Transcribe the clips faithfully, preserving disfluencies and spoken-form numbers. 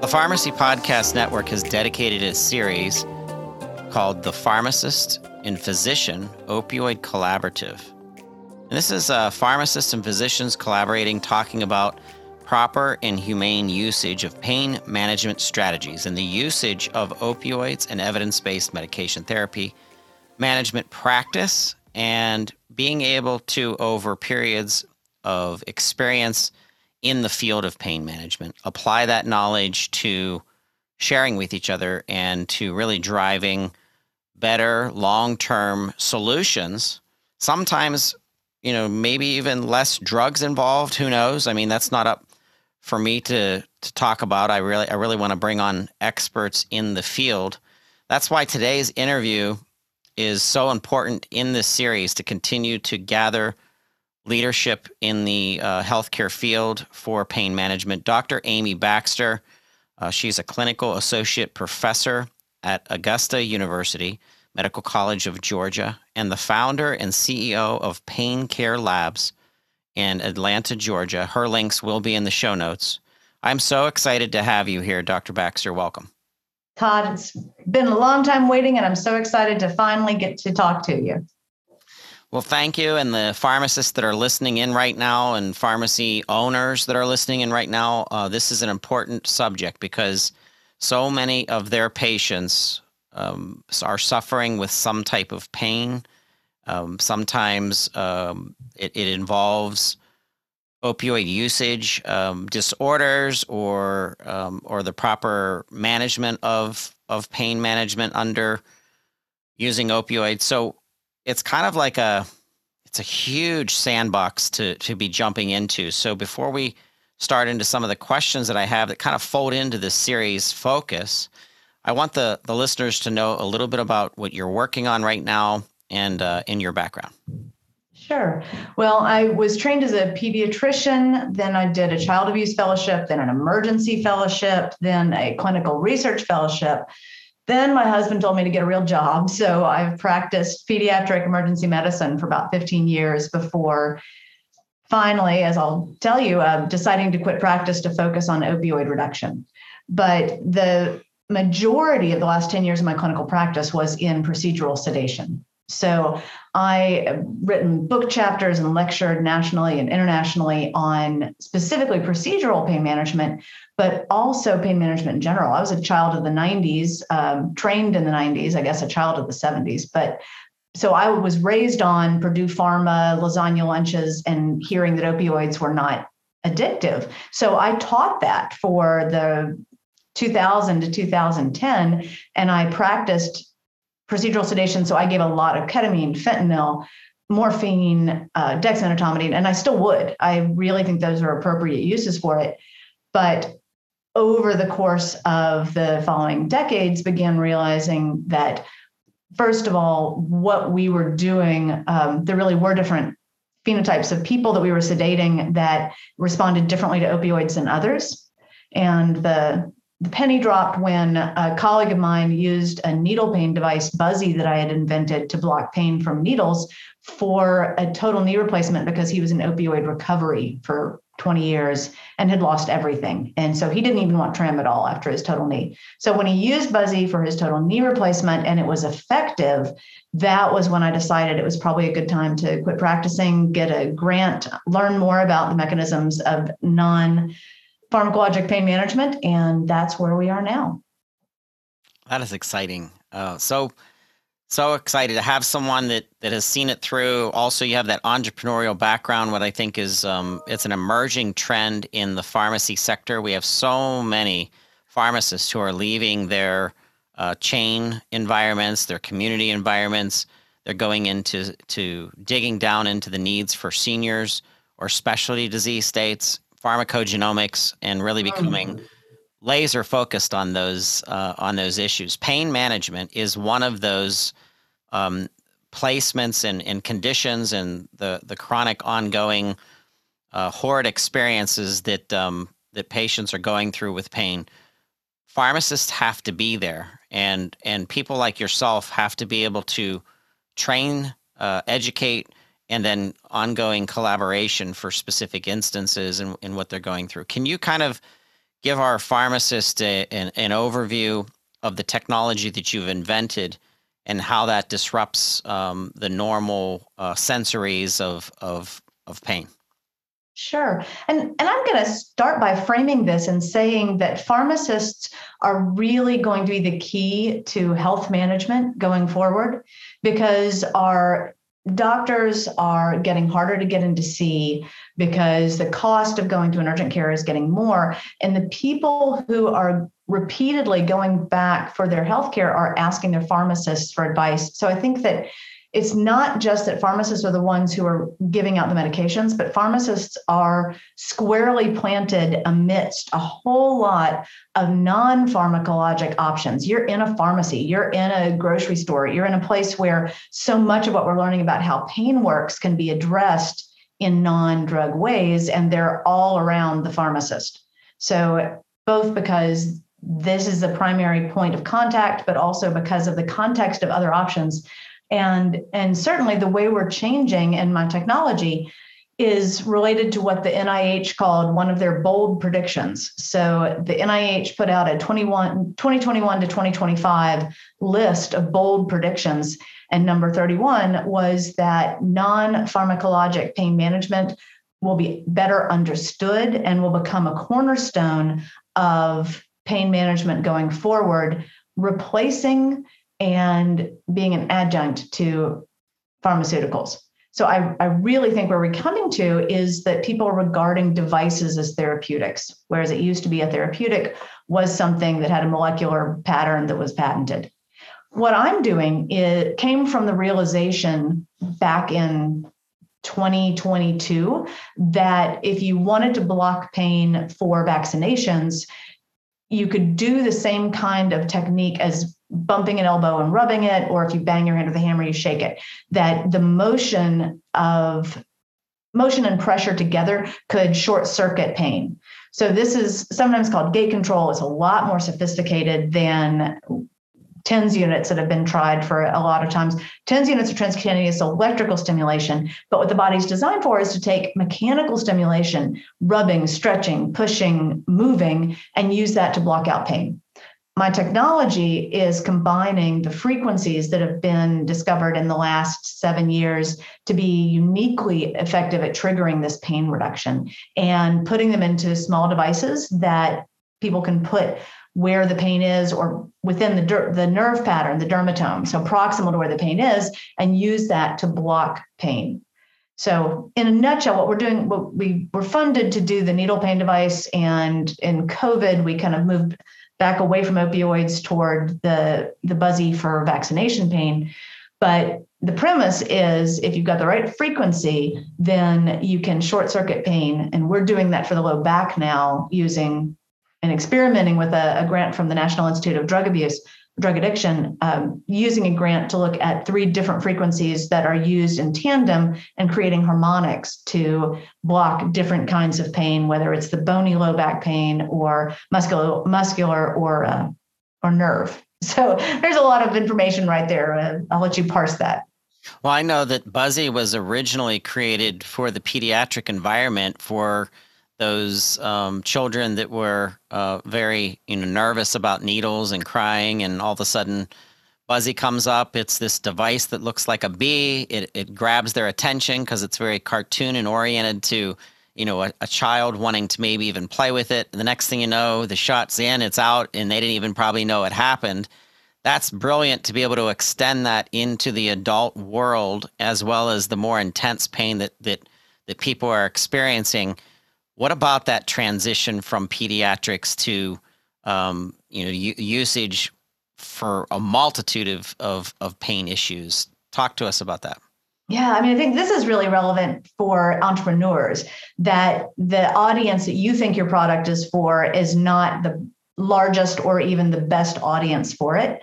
The Pharmacy Podcast Network has dedicated a series called The Pharmacist and Physician Opioid Collaborative. And this is uh, pharmacists and physicians collaborating, talking about proper and humane usage of pain management strategies and the usage of opioids and evidence-based medication therapy, management practice, and being able to, over periods of experience in the field of pain management, apply that knowledge to sharing with each other and to really driving better long-term solutions. Sometimes, you know, maybe even less drugs involved. Who knows? I mean, that's not up for me to, to talk about. I really, I really want to bring on experts in the field. That's why today's interview is so important in this series, to continue to gather leadership in the uh, healthcare field for pain management. Doctor Amy Baxter, uh, she's a clinical associate professor at Augusta University Medical College of Georgia and the founder and C E O of Pain Care Labs in Atlanta, Georgia. Her links will be in the show notes. I'm so excited to have you here, Doctor Baxter. Welcome. Todd, it's been a long time waiting, and I'm so excited to finally get to talk to you. Well, thank you. And the pharmacists that are listening in right now and pharmacy owners that are listening in right now, uh, this is an important subject because so many of their patients um, are suffering with some type of pain. Um, sometimes um, it, it involves opioid usage um, disorders or um, or the proper management of, of pain management under using opioids. So it's kind of like a, it's a huge sandbox to, to be jumping into. So before we start into some of the questions that I have that kind of fold into this series focus, I want the, the listeners to know a little bit about what you're working on right now and uh, in your background. Sure. Well, I was trained as a pediatrician, then I did a child abuse fellowship, then an emergency fellowship, then a clinical research fellowship. Then my husband told me to get a real job. So I've practiced pediatric emergency medicine for about fifteen years before finally, as I'll tell you, uh, deciding to quit practice to focus on opioid reduction. But the majority of the last ten years of my clinical practice was in procedural sedation. So I've written book chapters and lectured nationally and internationally on specifically procedural pain management, but also pain management in general. I was a child of the nineties, um, trained in the nineties, I guess a child of the seventies. But so I was raised on Purdue Pharma, lasagna lunches, and hearing that opioids were not addictive. So I taught that for the two thousand to twenty ten, and I practiced procedural sedation. So I gave a lot of ketamine, fentanyl, morphine, uh, dexmedetomidine, and I still would. I really think those are appropriate uses for it. But over the course of the following decades, began realizing that, first of all, what we were doing, um, there really were different phenotypes of people that we were sedating that responded differently to opioids than others. And the, the penny dropped when a colleague of mine used a needle pain device, Buzzy, that I had invented to block pain from needles for a total knee replacement because he was in opioid recovery for twenty years and had lost everything. And so he didn't even want tramadol after his total knee. So when he used Buzzy for his total knee replacement and it was effective, that was when I decided it was probably a good time to quit practicing, get a grant, learn more about the mechanisms of non-pharmacologic pain management. And that's where we are now. That is exciting. Uh, so So excited to have someone that, that has seen it through. Also, you have that entrepreneurial background, what I think is um, it's an emerging trend in the pharmacy sector. We have so many pharmacists who are leaving their uh, chain environments, their community environments. They're going into to digging down into the needs for seniors or specialty disease states, pharmacogenomics, and really becoming laser focused on those uh, on those issues. Pain management is one of those um, placements and, and conditions and the the chronic ongoing uh, horrid experiences that um, that patients are going through with pain. Pharmacists have to be there, and and people like yourself have to be able to train, uh, educate, and then ongoing collaboration for specific instances and, and what they're going through. Can you kind of give our pharmacists a, an, an overview of the technology that you've invented and how that disrupts um, the normal uh, sensories of, of, of pain? Sure. And, and I'm going to start by framing this and saying that pharmacists are really going to be the key to health management going forward, because our doctors are getting harder to get in to see because the cost of going to an urgent care is getting more. And the people who are repeatedly going back for their healthcare are asking their pharmacists for advice. So I think that it's not just that pharmacists are the ones who are giving out the medications, but pharmacists are squarely planted amidst a whole lot of non-pharmacologic options. You're in a pharmacy, you're in a grocery store, you're in a place where so much of what we're learning about how pain works can be addressed in non-drug ways, and they're all around the pharmacist. So both because this is the primary point of contact, but also because of the context of other options. And, and certainly the way we're changing in my technology is related to what the N I H called one of their bold predictions. So the N I H put out a twenty-one, twenty twenty-one to twenty twenty-five list of bold predictions. And number thirty-one was that non-pharmacologic pain management will be better understood and will become a cornerstone of pain management going forward, replacing and being an adjunct to pharmaceuticals. So I, I really think where we're coming to is that people are regarding devices as therapeutics, whereas it used to be a therapeutic was something that had a molecular pattern that was patented. What I'm doing is, came from the realization back in twenty twenty-two that if you wanted to block pain for vaccinations, you could do the same kind of technique as bumping an elbow and rubbing it, or if you bang your hand with a hammer, you shake it, that the motion of motion and pressure together could short circuit pain. So this is sometimes called gate control. It's a lot more sophisticated than TENS units that have been tried for a lot of times. TENS units are transcutaneous electrical stimulation, but what the body's designed for is to take mechanical stimulation, rubbing, stretching, pushing, moving, and use that to block out pain. My technology is combining the frequencies that have been discovered in the last seven years to be uniquely effective at triggering this pain reduction and putting them into small devices that people can put where the pain is or within the, the nerve pattern, the dermatome, so proximal to where the pain is, and use that to block pain. So in a nutshell, what we're doing, what we were funded to do the needle pain device, and in COVID, we kind of moved back away from opioids toward the, the Buzzy for vaccination pain. But the premise is if you've got the right frequency, then you can short circuit pain. And we're doing that for the low back now using and experimenting with a, a grant from the National Institute of Drug Abuse, Drug Addiction, um, using a grant to look at three different frequencies that are used in tandem and creating harmonics to block different kinds of pain, whether it's the bony low back pain or muscular, muscular or uh, or nerve. So there's a lot of information right there. Uh, I'll let you parse that. Well, I know that Buzzy was originally created for the pediatric environment for those um, children that were uh, very you know, nervous about needles and crying, and all of a sudden Buzzy comes up. It's this device that looks like a bee. It, it grabs their attention because it's very cartoon and oriented to you know, a, a child wanting to maybe even play with it. And the next thing you know, the shot's in, it's out, and they didn't even probably know it happened. That's brilliant to be able to extend that into the adult world as well as the more intense pain that that, that people are experiencing. What about that transition from pediatrics to um, you know, u- usage for a multitude of, of, of pain issues. Talk to us about that. Yeah, I mean, I think this is really relevant for entrepreneurs, that the audience that you think your product is for is not the largest or even the best audience for it.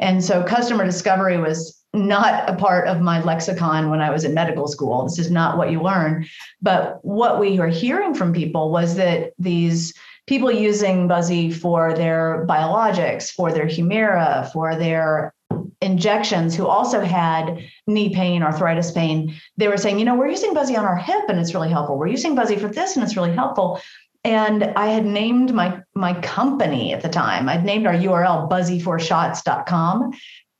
And so customer discovery was not a part of my lexicon when I was in medical school. This is not what you learn. But what we were hearing from people was that these people using Buzzy for their biologics, for their Humira, for their injections, who also had knee pain, arthritis pain, they were saying, you know, we're using Buzzy on our hip and it's really helpful. We're using Buzzy for this and it's really helpful. And I had named my, my company at the time. I'd named our U R L buzzy four shots dot com.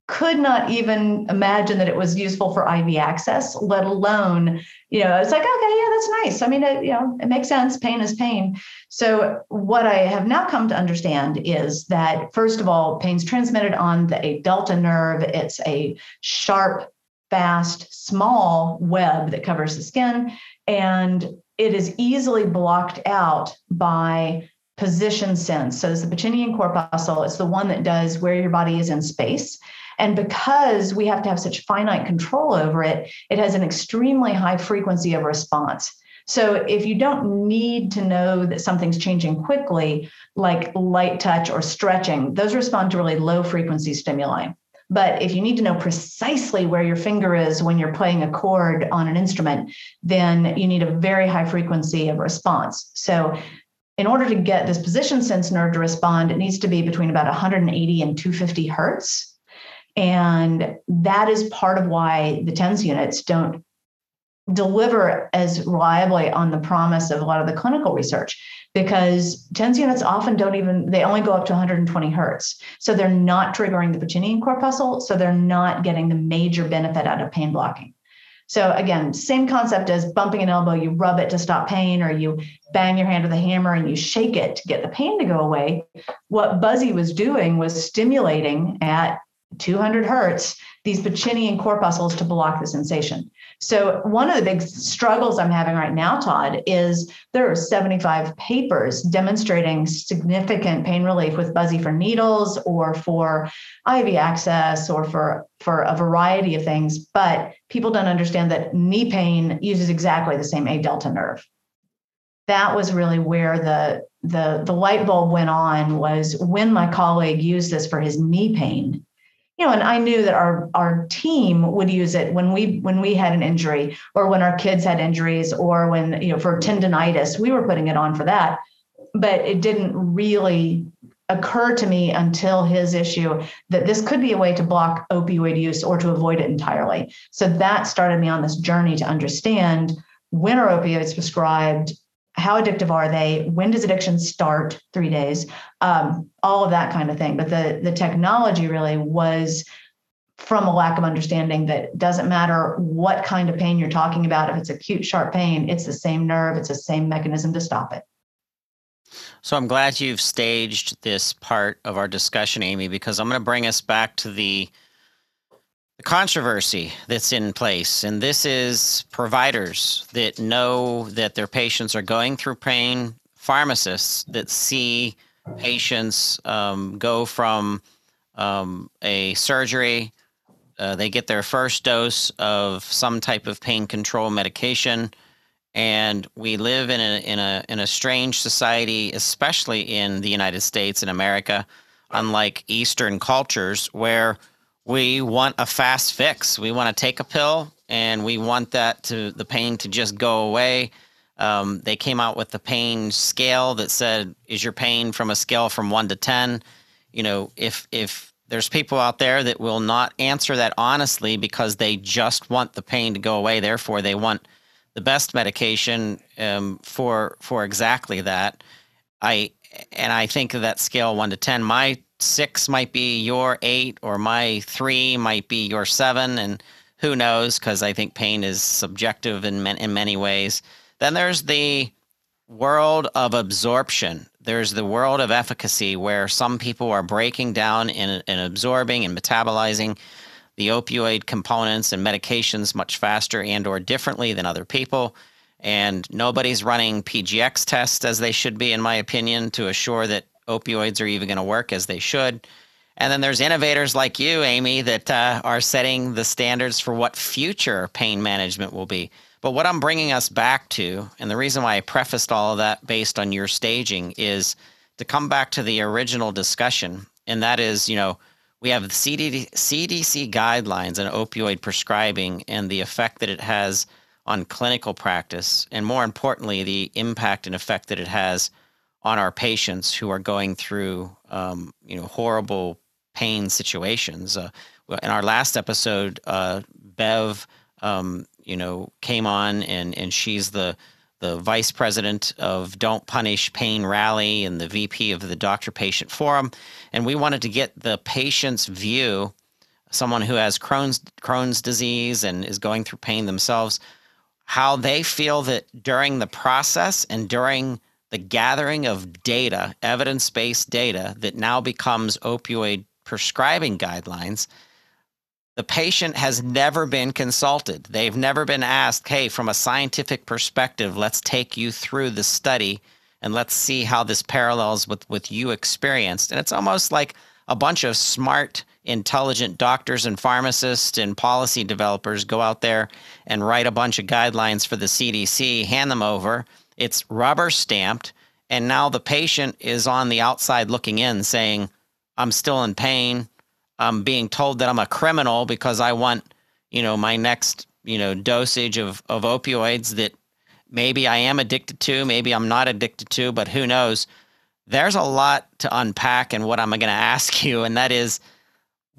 Could not even imagine that it was useful for I V access, let alone, you know, I was like, okay, yeah, that's nice. I mean, it, you know, it makes sense. Pain is pain. So what I have now come to understand is that, first of all, pain's transmitted on the A-delta nerve. It's a sharp, fast, small web that covers the skin, and it is easily blocked out by position sense. So it's the Pacinian corpuscle. It's the one that does where your body is in space. And because we have to have such finite control over it, it has an extremely high frequency of response. So if you don't need to know that something's changing quickly, like light touch or stretching, those respond to really low frequency stimuli. But if you need to know precisely where your finger is when you're playing a chord on an instrument, then you need a very high frequency of response. So in order to get this position sense nerve to respond, it needs to be between about one eighty and two fifty hertz. And that is part of why the TENS units don't deliver as reliably on the promise of a lot of the clinical research, because TENS units often don't even, they only go up to one twenty hertz. So they're not triggering the Pacinian corpuscle. So they're not getting the major benefit out of pain blocking. So again, same concept as bumping an elbow, you rub it to stop pain, or you bang your hand with a hammer and you shake it to get the pain to go away. What Buzzy was doing was stimulating at two hundred hertz, these Pacinian corpuscles to block the sensation. So one of the big struggles I'm having right now, Todd, is there are seventy-five papers demonstrating significant pain relief with Buzzy for needles or for I V access or for, for a variety of things, but people don't understand that knee pain uses exactly the same A-delta nerve. That was really where the, the, the light bulb went on, was when my colleague used this for his knee pain. You know, and I knew that our, our team would use it when we when we had an injury, or when our kids had injuries, or when, you know, for tendonitis, we were putting it on for that. But it didn't really occur to me until his issue that this could be a way to block opioid use or to avoid it entirely. So that started me on this journey to understand, when are opioids prescribed? How addictive are they? When does addiction start? Three days, um, all of that kind of thing. But the, the technology really was from a lack of understanding that it doesn't matter what kind of pain you're talking about. If it's acute, sharp pain, it's the same nerve. It's the same mechanism to stop it. So I'm glad you've staged this part of our discussion, Amy, because I'm going to bring us back to the The controversy that's in place, and this is providers that know that their patients are going through pain, pharmacists that see patients um, go from um, a surgery, uh, they get their first dose of some type of pain control medication, and we live in a in a in a strange society, especially in the United States and America, unlike Eastern cultures, where we want a fast fix. We want to take a pill, and we want that to the pain to just go away. Um, they came out with the pain scale that said, "Is your pain from a scale from one to ten?" You know, if if there's people out there that will not answer that honestly because they just want the pain to go away, therefore they want the best medication um, for for exactly that. I and I think of that scale one to ten. My six might be your eight, or my three might be your seven, and who knows, because I think pain is subjective in, man- in many ways. Then there's the world of absorption. There's the world of efficacy, where some people are breaking down and, and absorbing and metabolizing the opioid components and medications much faster and or differently than other people. And nobody's running P G X tests as they should be, in my opinion, to assure that opioids are even going to work as they should. And then there's innovators like you, Amy, that uh, are setting the standards for what future pain management will be. But what I'm bringing us back to, and the reason why I prefaced all of that based on your staging, is to come back to the original discussion. And that is, you know, we have the C D C guidelines and opioid prescribing and the effect that it has on clinical practice, and more importantly, the impact and effect that it has on our patients who are going through, um, you know, horrible pain situations. Uh, in our last episode, uh, Bev, um, you know, came on, and and she's the the vice president of Don't Punish Pain Rally and the V P of the Doctor Patient Forum. And we wanted to get the patient's view, someone who has Crohn's, Crohn's disease and is going through pain themselves, how they feel that during the process and during the gathering of data, evidence-based data that now becomes opioid prescribing guidelines, the patient has never been consulted. They've never been asked, hey, from a scientific perspective, let's take you through the study and let's see how this parallels with what you experienced. And it's almost like a bunch of smart, intelligent doctors and pharmacists and policy developers go out there and write a bunch of guidelines for the C D C, hand them over. It's rubber stamped, and now the patient is on the outside looking in saying, I'm still in pain. I'm being told that I'm a criminal because I want, you know, my next, you know, dosage of, of opioids that maybe I am addicted to, maybe I'm not addicted to, but who knows? There's a lot to unpack in what I'm going to ask you, and that is,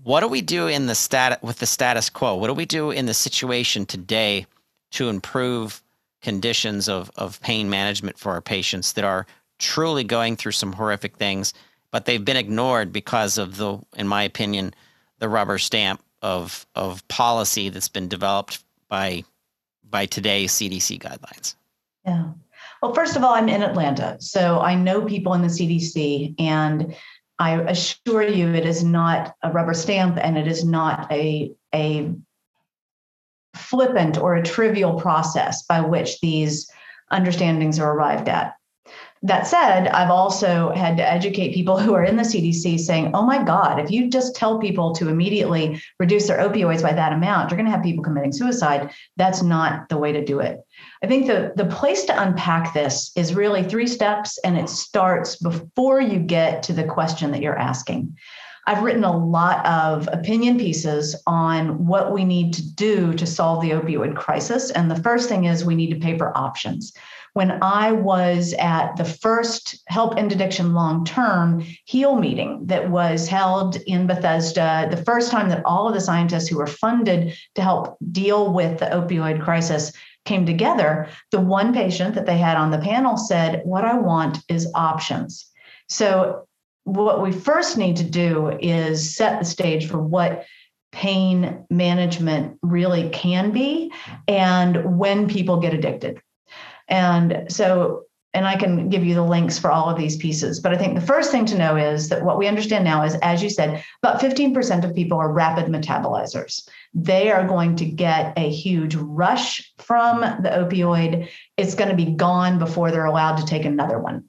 what do we do in the stat with the status quo? What do we do in the situation today to improve conditions of, of pain management for our patients that are truly going through some horrific things, but they've been ignored because of the, in my opinion, the rubber stamp of of policy that's been developed by by today's C D C guidelines? Yeah. Well, first of all, I'm in Atlanta, so I know people in the C D C, and I assure you it is not a rubber stamp, and it is not a a flippant or a trivial process by which these understandings are arrived at. That said, I've also had to educate people who are in the C D C saying, oh my God, if you just tell people to immediately reduce their opioids by that amount, you're going to have people committing suicide. That's not the way to do it. I think the, the place to unpack this is really three steps, and it starts before you get to the question that you're asking. I've written a lot of opinion pieces on what we need to do to solve the opioid crisis. And the first thing is we need to pay for options. When I was at the first Help End Addiction Long-Term HEAL meeting that was held in Bethesda, the first time that all of the scientists who were funded to help deal with the opioid crisis came together, the one patient that they had on the panel said, what I want is options. So what we first need to do is set the stage for what pain management really can be and when people get addicted. And so, and I can give you the links for all of these pieces, but I think the first thing to know is that what we understand now is, as you said, about fifteen percent of people are rapid metabolizers. They are going to get a huge rush from the opioid. It's going to be gone before they're allowed to take another one.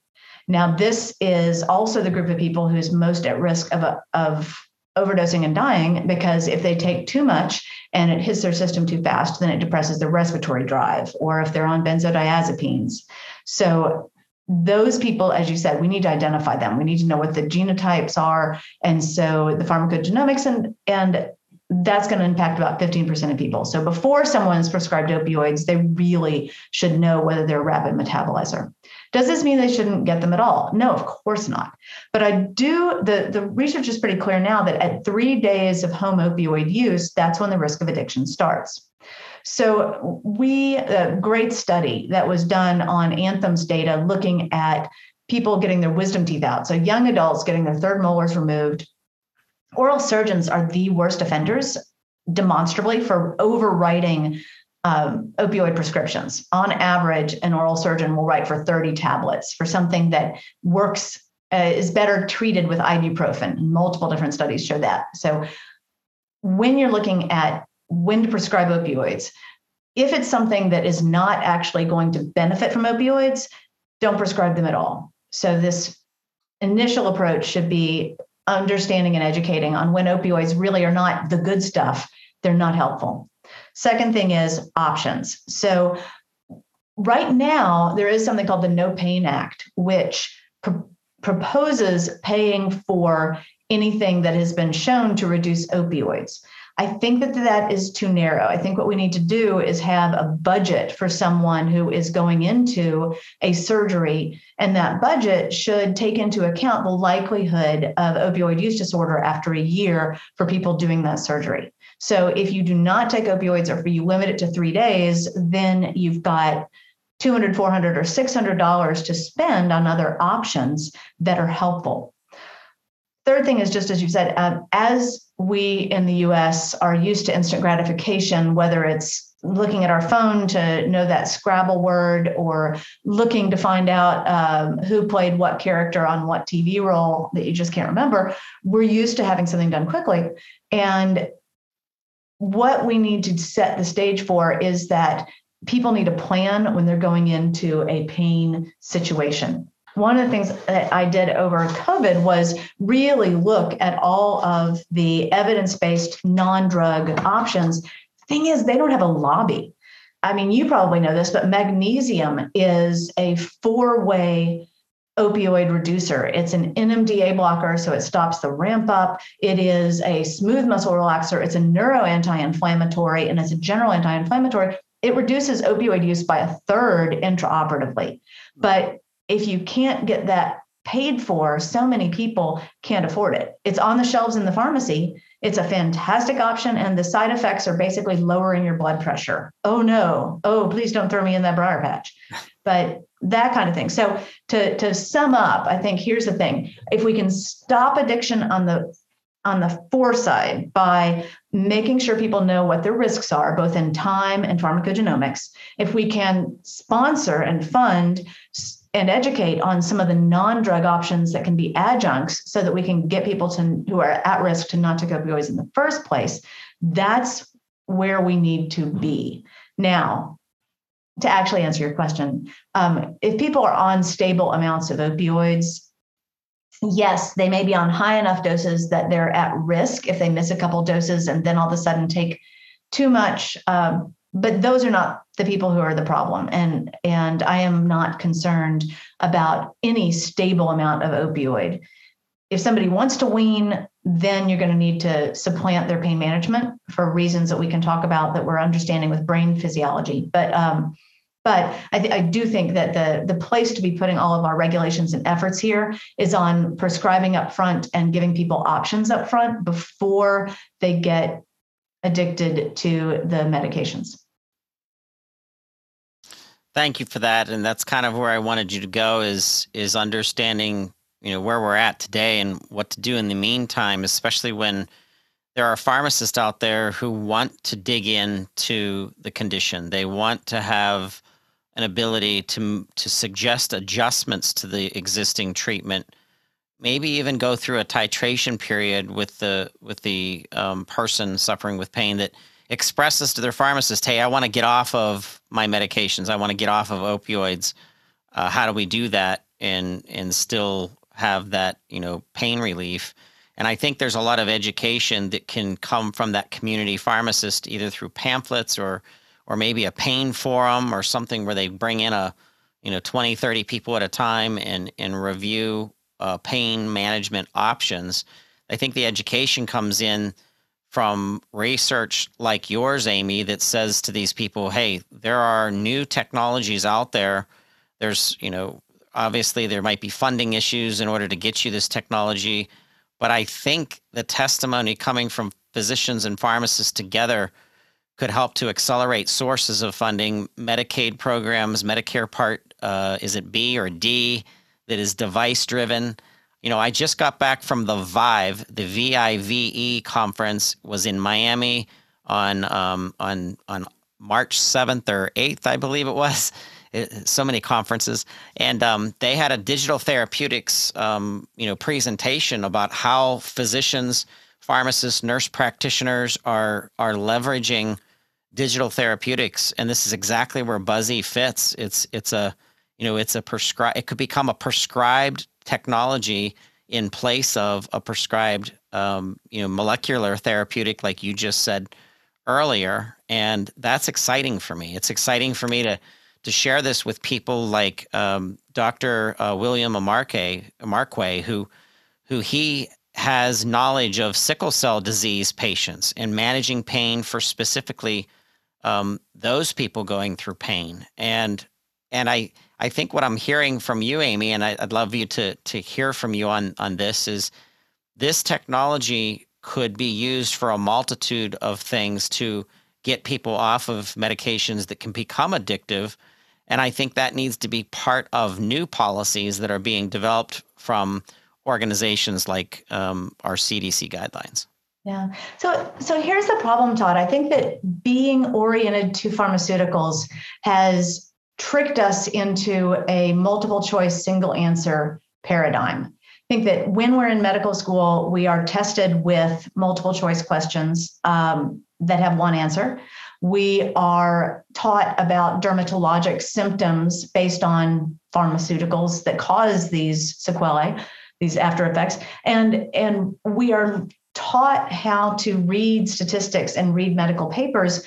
Now, this is also the group of people who is most at risk of, a, of overdosing and dying, because if they take too much and it hits their system too fast, then it depresses their respiratory drive, or if they're on benzodiazepines. So those people, as you said, we need to identify them. We need to know what the genotypes are. And so the pharmacogenomics, and, and that's going to impact about fifteen percent of people. So before someone's prescribed opioids, they really should know whether they're a rapid metabolizer. Does this mean they shouldn't get them at all? No, of course not. But I do, the, the research is pretty clear now that at three days of home opioid use, that's when the risk of addiction starts. So we, a great study that was done on Anthem's data looking at people getting their wisdom teeth out. So young adults getting their third molars removed. Oral surgeons are the worst offenders demonstrably for overwriting Um, opioid prescriptions. On average, an oral surgeon will write for thirty tablets for something that works, uh, is better treated with ibuprofen. Multiple different studies show that. So when you're looking at when to prescribe opioids, if it's something that is not actually going to benefit from opioids, don't prescribe them at all. So this initial approach should be understanding and educating on when opioids really are not the good stuff. They're not helpful. Second thing is options. So right now, there is something called the No Pain Act, which pr- proposes paying for anything that has been shown to reduce opioids. I think that that is too narrow. I think what we need to do is have a budget for someone who is going into a surgery, and that budget should take into account the likelihood of opioid use disorder after a year for people doing that surgery. So if you do not take opioids or if you limit it to three days, then you've got two hundred dollars, four hundred dollars, or six hundred dollars to spend on other options that are helpful. Third thing is, just as you said, um, as we in the U S are used to instant gratification, whether it's looking at our phone to know that Scrabble word or looking to find out um, who played what character on what T V role that you just can't remember, we're used to having something done quickly. And what we need to set the stage for is that people need a plan when they're going into a pain situation. One of the things that I did over COVID was really look at all of the evidence-based non-drug options. Thing is, they don't have a lobby. I mean, you probably know this, but magnesium is a four-way opioid reducer. It's an N M D A blocker, so it stops the ramp up. It is a smooth muscle relaxer. It's a neuro anti-inflammatory, and it's a general anti-inflammatory. It reduces opioid use by a third intraoperatively. But if you can't get that paid for, so many people can't afford it. It's on the shelves in the pharmacy. It's a fantastic option. And the side effects are basically lowering your blood pressure. Oh, no. Oh, please don't throw me in that briar patch. But that kind of thing. So to, to sum up, I think here's the thing. If we can stop addiction on the on the foreside by making sure people know what their risks are, both in time and pharmacogenomics, if we can sponsor and fund and educate on some of the non-drug options that can be adjuncts so that we can get people to who are at risk to not take opioids in the first place, that's where we need to be. Now, to actually answer your question, um, if people are on stable amounts of opioids, yes, they may be on high enough doses that they're at risk if they miss a couple doses and then all of a sudden take too much. Um, But those are not the people who are the problem. And, and I am not concerned about any stable amount of opioid. If somebody wants to wean, then you're going to need to supplant their pain management for reasons that we can talk about that we're understanding with brain physiology. But um, but I, th- I do think that the, the place to be putting all of our regulations and efforts here is on prescribing up front and giving people options up front before they get addicted to the medications. Thank you for that. And that's kind of where I wanted you to go is, is understanding, you know, where we're at today and what to do in the meantime, especially when there are pharmacists out there who want to dig into the condition. They want to have an ability to, to suggest adjustments to the existing treatment, maybe even go through a titration period with the, with the um, person suffering with pain that expresses to their pharmacist, hey, I want to get off of my medications. I want to get off of opioids. Uh, how do we do that and and still have that, you know, pain relief? And I think there's a lot of education that can come from that community pharmacist, either through pamphlets or or maybe a pain forum or something where they bring in a, you know, twenty, thirty people at a time and and review uh, pain management options. I think the education comes in from research like yours, Amy, that says to these people, hey, there are new technologies out there. There's, you know, obviously there might be funding issues in order to get you this technology. But I think the testimony coming from physicians and pharmacists together could help to accelerate sources of funding, Medicaid programs, Medicare Part, uh, is it B or D, that is device driven. You know, I just got back from the VIVE, the V I V E conference was in Miami on um, on on March seventh or eighth, I believe it was. It, so many conferences. And um, they had a digital therapeutics, um, you know, presentation about how physicians, pharmacists, nurse practitioners are are leveraging digital therapeutics. And this is exactly where Buzzy fits. It's it's a, you know, it's a prescribed, it could become a prescribed technology in place of a prescribed, um, you know, molecular therapeutic, like you just said earlier. And that's exciting for me. It's exciting for me to to share this with people like um, Doctor Uh, William Amarque, who who he has knowledge of sickle cell disease patients and managing pain for specifically um, those people going through pain. And and I I think what I'm hearing from you, Amy, and I, I'd love you to to hear from you on on this, is this technology could be used for a multitude of things to get people off of medications that can become addictive. And I think that needs to be part of new policies that are being developed from organizations like um, our C D C guidelines. Yeah. So, so here's the problem, Todd. I think that being oriented to pharmaceuticals has tricked us into a multiple choice, single answer paradigm. I think that when we're in medical school, we are tested with multiple choice questions um, that have one answer. We are taught about dermatologic symptoms based on pharmaceuticals that cause these sequelae, these after effects. And, and we are taught how to read statistics and read medical papers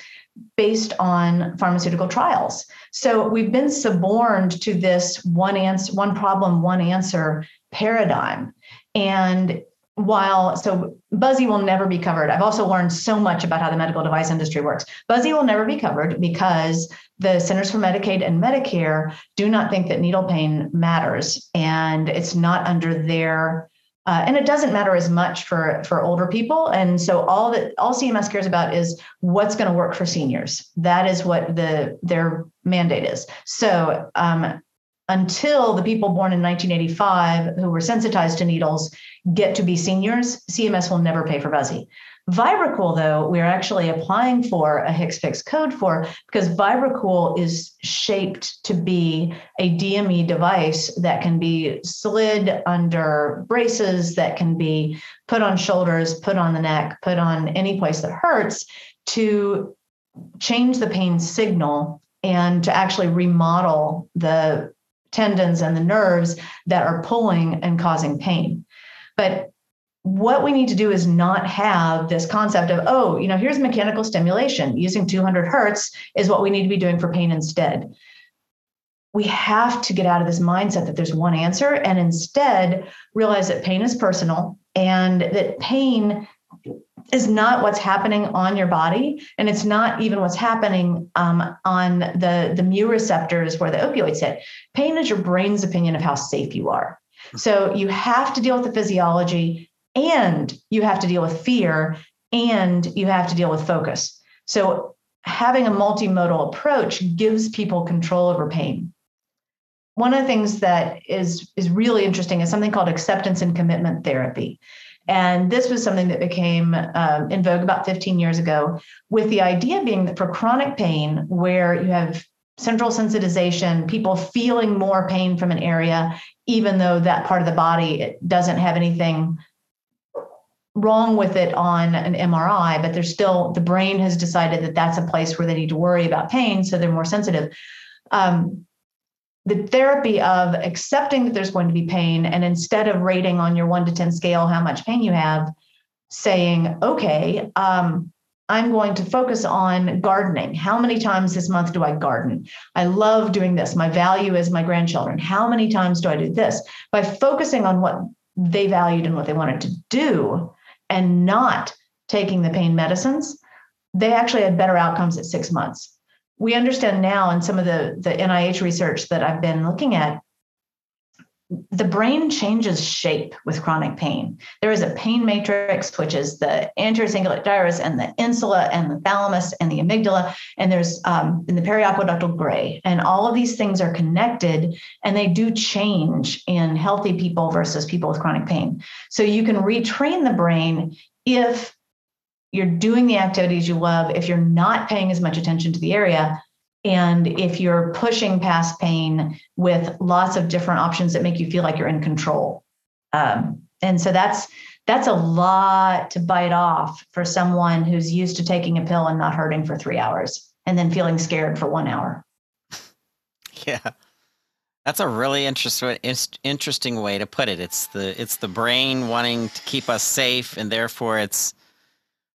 based on pharmaceutical trials. So we've been suborned to this one answer, one problem, one answer paradigm. And while, so Buzzy will never be covered. I've also learned so much about how the medical device industry works. Buzzy will never be covered because the Centers for Medicaid and Medicare do not think that needle pain matters, and it's not under their, uh, and it doesn't matter as much for, for older people. And so all that, all C M S cares about is what's going to work for seniors. That is what the, their mandate is. So, um, until the people born in nineteen eighty-five who were sensitized to needles get to be seniors, C M S will never pay for Buzzy. VibraCool, though, we're actually applying for a HCPCS code for, because VibraCool is shaped to be a D M E device that can be slid under braces, that can be put on shoulders, put on the neck, put on any place that hurts to change the pain signal and to actually remodel the tendons and the nerves that are pulling and causing pain. But what we need to do is not have this concept of, oh, you know, here's mechanical stimulation using two hundred hertz is what we need to be doing for pain instead. We have to get out of this mindset that there's one answer and instead realize that pain is personal and that pain is not what's happening on your body. And it's not even what's happening um, on the, the mu receptors where the opioids sit. Pain is your brain's opinion of how safe you are. So you have to deal with the physiology, and you have to deal with fear, and you have to deal with focus. So having a multimodal approach gives people control over pain. One of the things that is, is really interesting is something called acceptance and commitment therapy. And this was something that became um, in vogue about fifteen years ago, with the idea being that for chronic pain, where you have central sensitization, people feeling more pain from an area, even though that part of the body it doesn't have anything wrong with it on an M R I, but there's still, the brain has decided that that's a place where they need to worry about pain, so they're more sensitive. Um, The therapy of accepting that there's going to be pain, and instead of rating on your one to ten scale how much pain you have, saying, okay, um, I'm going to focus on gardening. How many times this month do I garden? I love doing this. My value is my grandchildren. How many times do I do this? By focusing on what they valued and what they wanted to do and not taking the pain medicines, they actually had better outcomes at six months. We understand now in some of the, the N I H research that I've been looking at, the brain changes shape with chronic pain. There is a pain matrix, which is the anterior cingulate gyrus and the insula and the thalamus and the amygdala, and there's um, in the periaqueductal gray. And all of these things are connected, and they do change in healthy people versus people with chronic pain. So you can retrain the brain if you're doing the activities you love, if you're not paying as much attention to the area, and if you're pushing past pain with lots of different options that make you feel like you're in control. Um, and so that's that's a lot to bite off for someone who's used to taking a pill and not hurting for three hours and then feeling scared for one hour. Yeah. That's a really interesting interesting way to put it. It's the it's the brain wanting to keep us safe, and therefore it's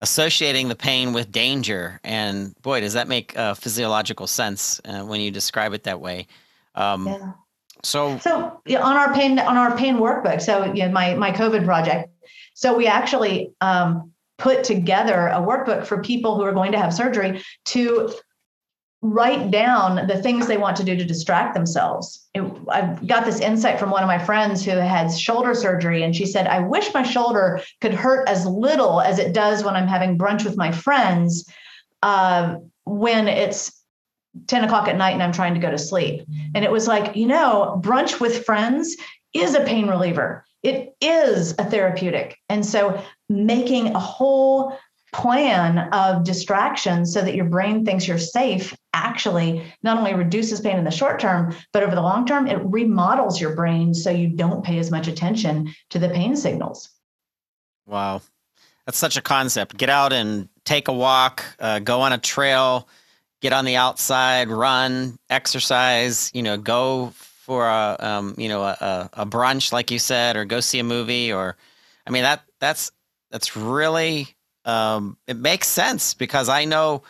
associating the pain with danger. And boy, does that make uh, physiological sense uh, when you describe it that way. Um, yeah. So, so yeah, on our pain on our pain workbook. So you know, my my COVID project. So we actually um, put together a workbook for people who are going to have surgery to write down the things they want to do to distract themselves. It, I got this insight from one of my friends who had shoulder surgery, and she said, I wish my shoulder could hurt as little as it does when I'm having brunch with my friends uh, when it's ten o'clock at night and I'm trying to go to sleep. And it was like, you know, brunch with friends is a pain reliever. It is a therapeutic. And so making a whole plan of distractions so that your brain thinks you're safe actually not only reduces pain in the short term, but over the long term, it remodels your brain so you don't pay as much attention to the pain signals. Wow. That's such a concept. Get out and take a walk, uh, go on a trail, get on the outside, run, exercise, you know, go for a, um, you know, a, a brunch, like you said, or go see a movie, or, I mean, that, that's, that's really, um, it makes sense, because I know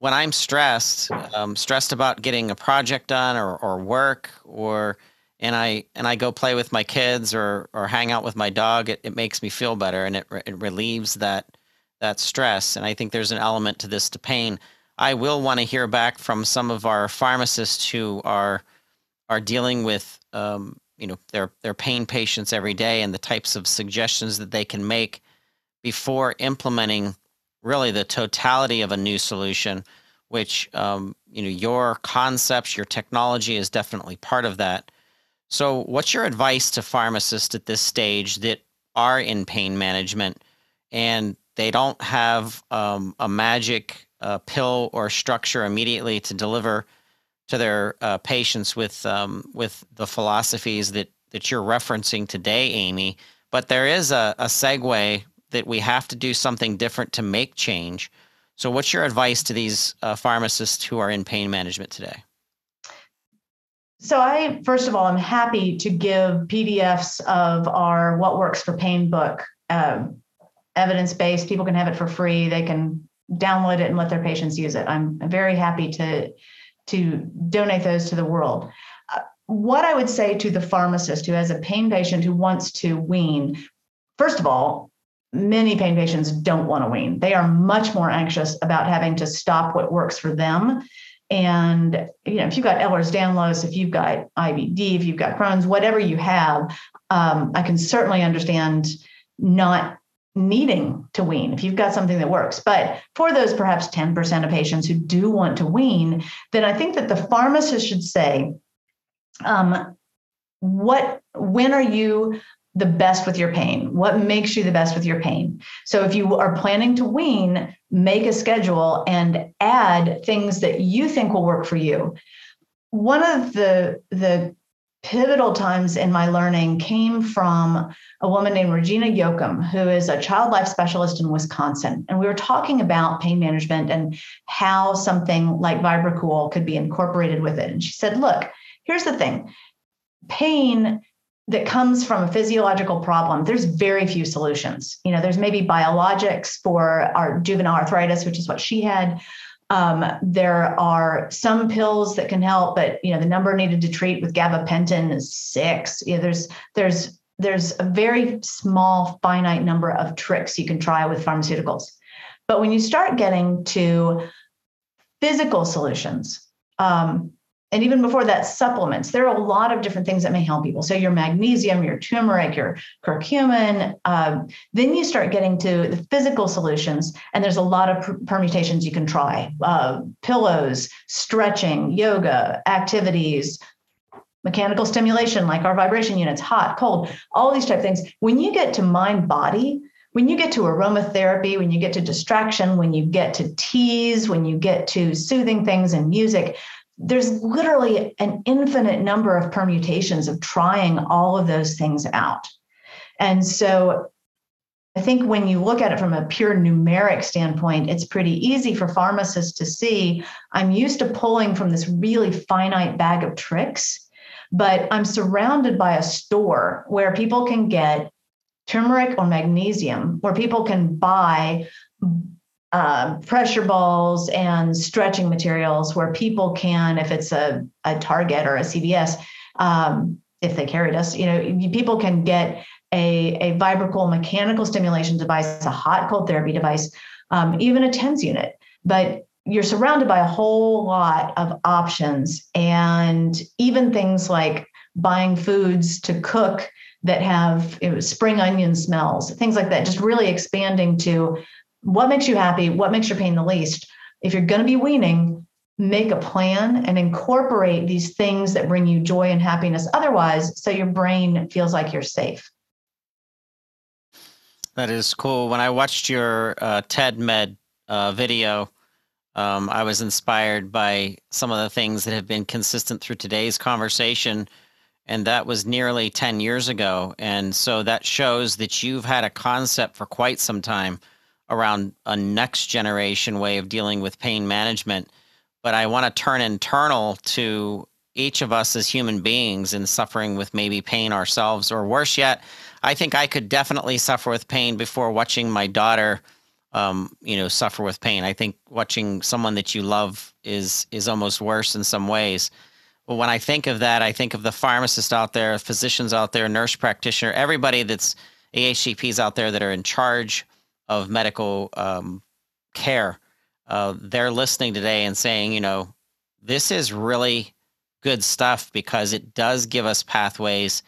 when I'm stressed, um, stressed about getting a project done or, or work, or, and I, and I go play with my kids or, or hang out with my dog, it, it makes me feel better. And it, it relieves that, that stress. And I think there's an element to this, to pain. I will want to hear back from some of our pharmacists who are, are dealing with, um, you know, their, their pain patients every day, and the types of suggestions that they can make before implementing really the totality of a new solution, which, um, you know, your concepts, your technology is definitely part of that. So what's your advice to pharmacists at this stage that are in pain management and they don't have um, a magic uh, pill or structure immediately to deliver to their uh, patients with, um, with the philosophies that, that you're referencing today, Amy, but there is a, a segue that we have to do something different to make change. So what's your advice to these uh, pharmacists who are in pain management today? So I, first of all, I'm happy to give P D Fs of our What Works for Pain book, um, evidence-based. People can have it for free. They can download it and let their patients use it. I'm very happy to, to donate those to the world. Uh, what I would say to the pharmacist who has a pain patient who wants to wean, first of all, many pain patients don't want to wean. They are much more anxious about having to stop what works for them. And, you know, if you've got Ehlers-Danlos, if you've got I B D, if you've got Crohn's, whatever you have, um, I can certainly understand not needing to wean if you've got something that works. But for those perhaps ten percent of patients who do want to wean, then I think that the pharmacist should say, um, what, when are you the best with your pain? What makes you the best with your pain? So if you are planning to wean, make a schedule and add things that you think will work for you. One of the, the pivotal times in my learning came from a woman named Regina Yokum, who is a child life specialist in Wisconsin. And we were talking about pain management and how something like VibraCool could be incorporated with it. And she said, look, here's the thing. Pain that comes from a physiological problem, there's very few solutions. You know, there's maybe biologics for our juvenile arthritis, which is what she had. Um, there are some pills that can help, but you know, the number needed to treat with gabapentin is six. You know, there's there's there's a very small, finite number of tricks you can try with pharmaceuticals. But when you start getting to physical solutions, um, and even before that, supplements, there are a lot of different things that may help people. So your magnesium, your turmeric, your curcumin, um, then you start getting to the physical solutions, and there's a lot of per permutations you can try. Uh, pillows, stretching, yoga, activities, mechanical stimulation, like our vibration units, hot, cold, all these type of things. When you get to mind body, when you get to aromatherapy, when you get to distraction, when you get to teas, when you get to soothing things and music, there's literally an infinite number of permutations of trying all of those things out. And so I think when you look at it from a pure numeric standpoint, it's pretty easy for pharmacists to see, I'm used to pulling from this really finite bag of tricks, but I'm surrounded by a store where people can get turmeric or magnesium, where people can buy uh, pressure balls and stretching materials, where people can, if it's a, a Target or a C V S, um, if they carried us, you know, people can get a, a VibraCool mechanical stimulation device, a hot cold therapy device, um, even a TENS unit. But you're surrounded by a whole lot of options, and even things like buying foods to cook that have it was spring onion smells, things like that, just really expanding to what makes you happy, what makes your pain the least. If you're going to be weaning, make a plan and incorporate these things that bring you joy and happiness otherwise, so your brain feels like you're safe. That is cool. When I watched your uh, TED Med uh, video, Um, I was inspired by some of the things that have been consistent through today's conversation, and that was nearly ten years ago. And so that shows that you've had a concept for quite some time around a next generation way of dealing with pain management. But I want to turn internal to each of us as human beings in suffering with maybe pain ourselves, or worse yet, I think I could definitely suffer with pain before watching my daughter Um, you know, suffer with pain. I think watching someone that you love is is almost worse in some ways. But when I think of that, I think of the pharmacist out there, physicians out there, nurse practitioner, everybody that's A H C Ps out there that are in charge of medical um, care. Uh, they're listening today and saying, you know, this is really good stuff, because it does give us pathways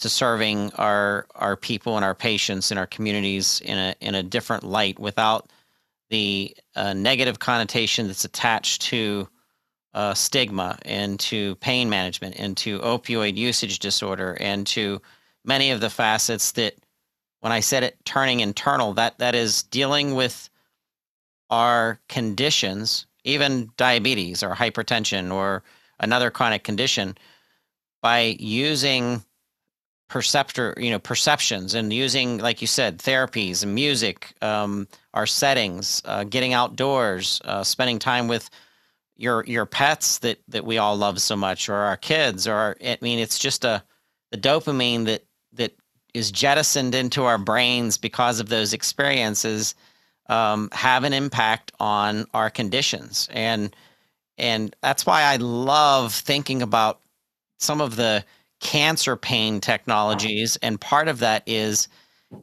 to serving our our people and our patients and our communities in a in a different light, without the uh, negative connotation that's attached to uh, stigma and to pain management and to opioid usage disorder and to many of the facets that, when I said it, turning internal, that that is dealing with our conditions, even diabetes or hypertension or another chronic condition, by using perceptor, you know, perceptions, and using, like you said, therapies and music, um, our settings, uh, getting outdoors, uh, spending time with your your pets that that we all love so much, or our kids, or our, I mean, it's just a the dopamine that that is jettisoned into our brains because of those experiences um, have an impact on our conditions, and and that's why I love thinking about some of the cancer pain technologies. And part of that is,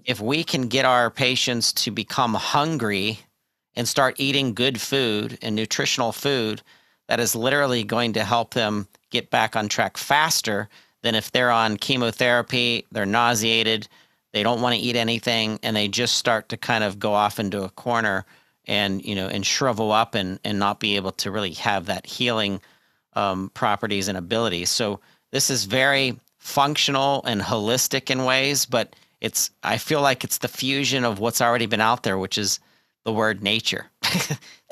if we can get our patients to become hungry and start eating good food and nutritional food, that is literally going to help them get back on track faster than if they're on chemotherapy, they're nauseated, they don't want to eat anything, and they just start to kind of go off into a corner and, you know, and shrivel up and, and not be able to really have that healing um, properties and abilities. So this is very functional and holistic in ways, but it's, I feel like it's the fusion of what's already been out there, which is the word nature.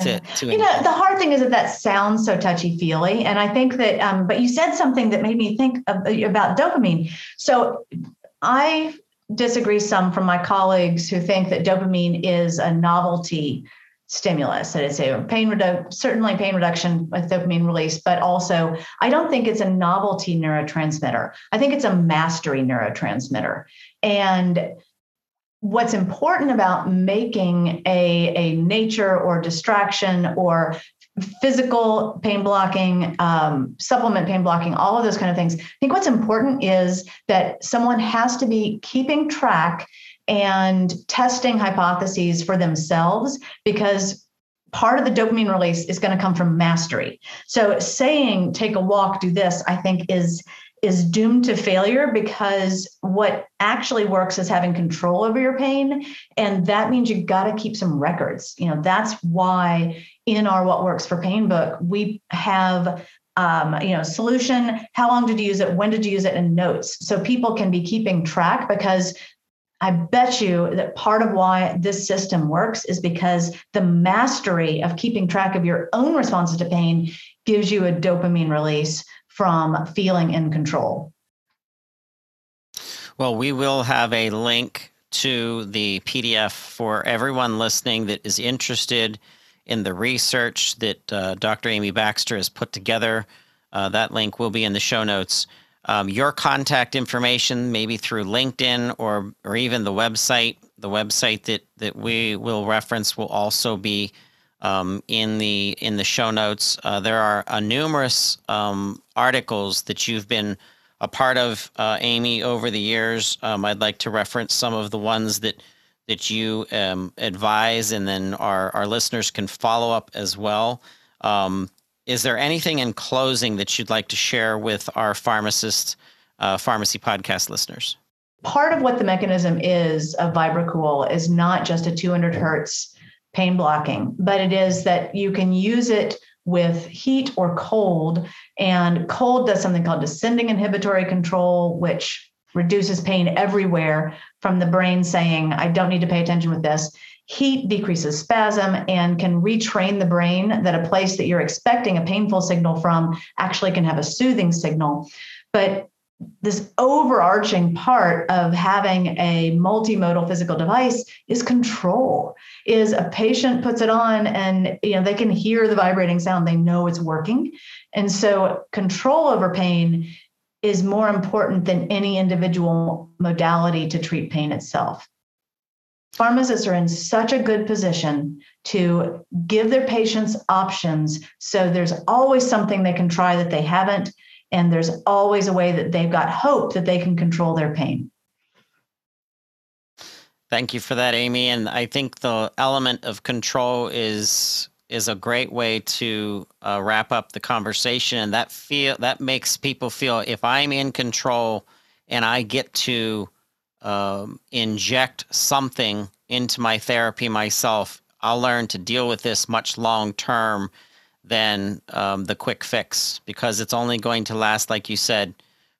to, to you know, the hard thing is that that sounds so touchy-feely. And I think that, um, but you said something that made me think of, about dopamine. So I disagree some from my colleagues who think that dopamine is a novelty stimulus, that it's a pain redu- certainly pain reduction with dopamine release, but also I don't think it's a novelty neurotransmitter. I think it's a mastery neurotransmitter. And what's important about making a, a nature or distraction or physical pain blocking, um, supplement pain blocking, all of those kind of things, I think what's important is that someone has to be keeping track and testing hypotheses for themselves, because part of the dopamine release is going to come from mastery. So saying, take a walk, do this, I think is, is doomed to failure, because what actually works is having control over your pain. And that means you've got to keep some records. You know, that's why in our What Works for Pain book, we have Um, you know, solution, how long did you use it, when did you use it, and notes. So people can be keeping track, because I bet you that part of why this system works is because the mastery of keeping track of your own responses to pain gives you a dopamine release from feeling in control. Well, we will have a link to the P D F for everyone listening that is interested in the research that uh, Doctor Amy Baxter has put together. Uh, that link will be in the show notes. um, your contact information, maybe through LinkedIn or or even the website. The website that that we will reference will also be um, in the in the show notes. Uh, there are uh, numerous um, articles that you've been a part of, uh, Amy, over the years. Um, I'd like to reference some of the ones that that you um, advise, and then our, our listeners can follow up as well. Um, is there anything in closing that you'd like to share with our pharmacist, uh, pharmacy podcast listeners? Part of what the mechanism is of VibraCool is not just a two hundred hertz pain blocking, but it is that you can use it with heat or cold, and cold does something called descending inhibitory control, which reduces pain everywhere from the brain saying, I don't need to pay attention with this. Heat decreases spasm and can retrain the brain that a place that you're expecting a painful signal from actually can have a soothing signal. But this overarching part of having a multimodal physical device is control, is a patient puts it on and, you know, they can hear the vibrating sound, they know it's working. And so control over pain is more important than any individual modality to treat pain itself. Pharmacists are in such a good position to give their patients options. So there's always something they can try that they haven't. And there's always a way that they've got hope that they can control their pain. Thank you for that, Amy. And I think the element of control is is a great way to uh, wrap up the conversation. And that feel that makes people feel, if I'm in control and I get to um, inject something into my therapy myself, I'll learn to deal with this much long term than um, the quick fix, because it's only going to last, like you said,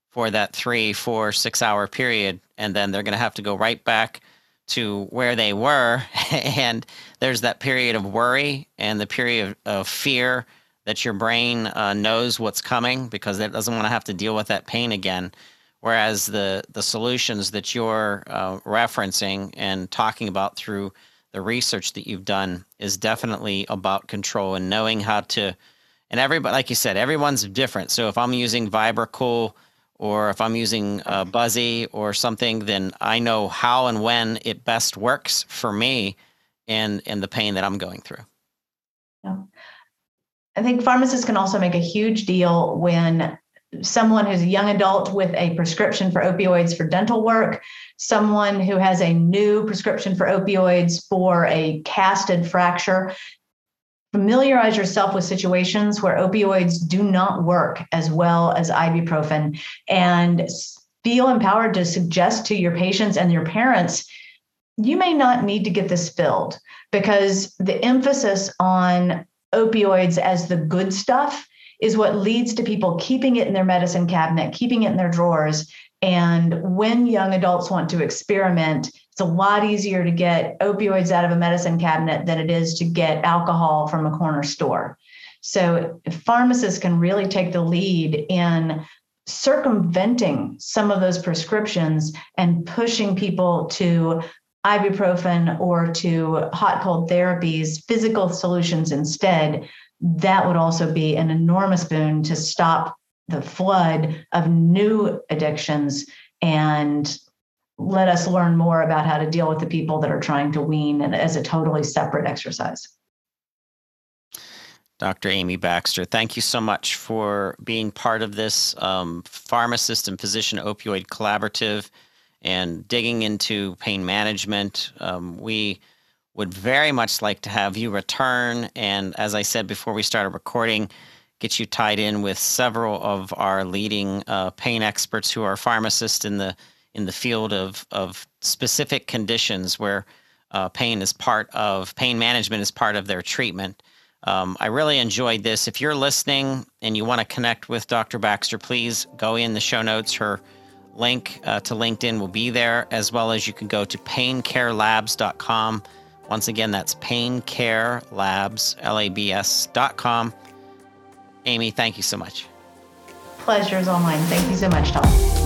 for that three, four, six hour period. And then they're going to have to go right back to where they were. And there's that period of worry and the period of, of fear that your brain uh, knows what's coming, because it doesn't want to have to deal with that pain again. Whereas the, the solutions that you're uh, referencing and talking about through the research that you've done is definitely about control and knowing how to, and everybody, like you said, everyone's different. So if I'm using VibraCool or if I'm using uh, Buzzy or something, then I know how and when it best works for me and, and the pain that I'm going through. Yeah. I think pharmacists can also make a huge deal when someone who's a young adult with a prescription for opioids for dental work, someone who has a new prescription for opioids for a casted fracture. Familiarize yourself with situations where opioids do not work as well as ibuprofen, and feel empowered to suggest to your patients and your parents, you may not need to get this filled, because the emphasis on opioids as the good stuff is what leads to people keeping it in their medicine cabinet, keeping it in their drawers. And when young adults want to experiment, it's a lot easier to get opioids out of a medicine cabinet than it is to get alcohol from a corner store. So pharmacists can really take the lead in circumventing some of those prescriptions and pushing people to ibuprofen or to hot cold therapies, physical solutions instead. That would also be an enormous boon to stop the flood of new addictions and let us learn more about how to deal with the people that are trying to wean as a totally separate exercise. Doctor Amy Baxter, thank you so much for being part of this um, pharmacist and physician opioid collaborative and digging into pain management. Um, we would very much like to have you return. And as I said before we started recording, get you tied in with several of our leading uh, pain experts who are pharmacists in the in the field of, of specific conditions where uh, pain is part of, pain management is part of their treatment. Um, I really enjoyed this. If you're listening and you want to connect with Doctor Baxter, please go in the show notes. Her link uh, to LinkedIn will be there, as well as you can go to pain care labs dot com. Once again, that's pain care labs dot com. Amy, thank you so much. Pleasure is all mine. Thank you so much, Tom.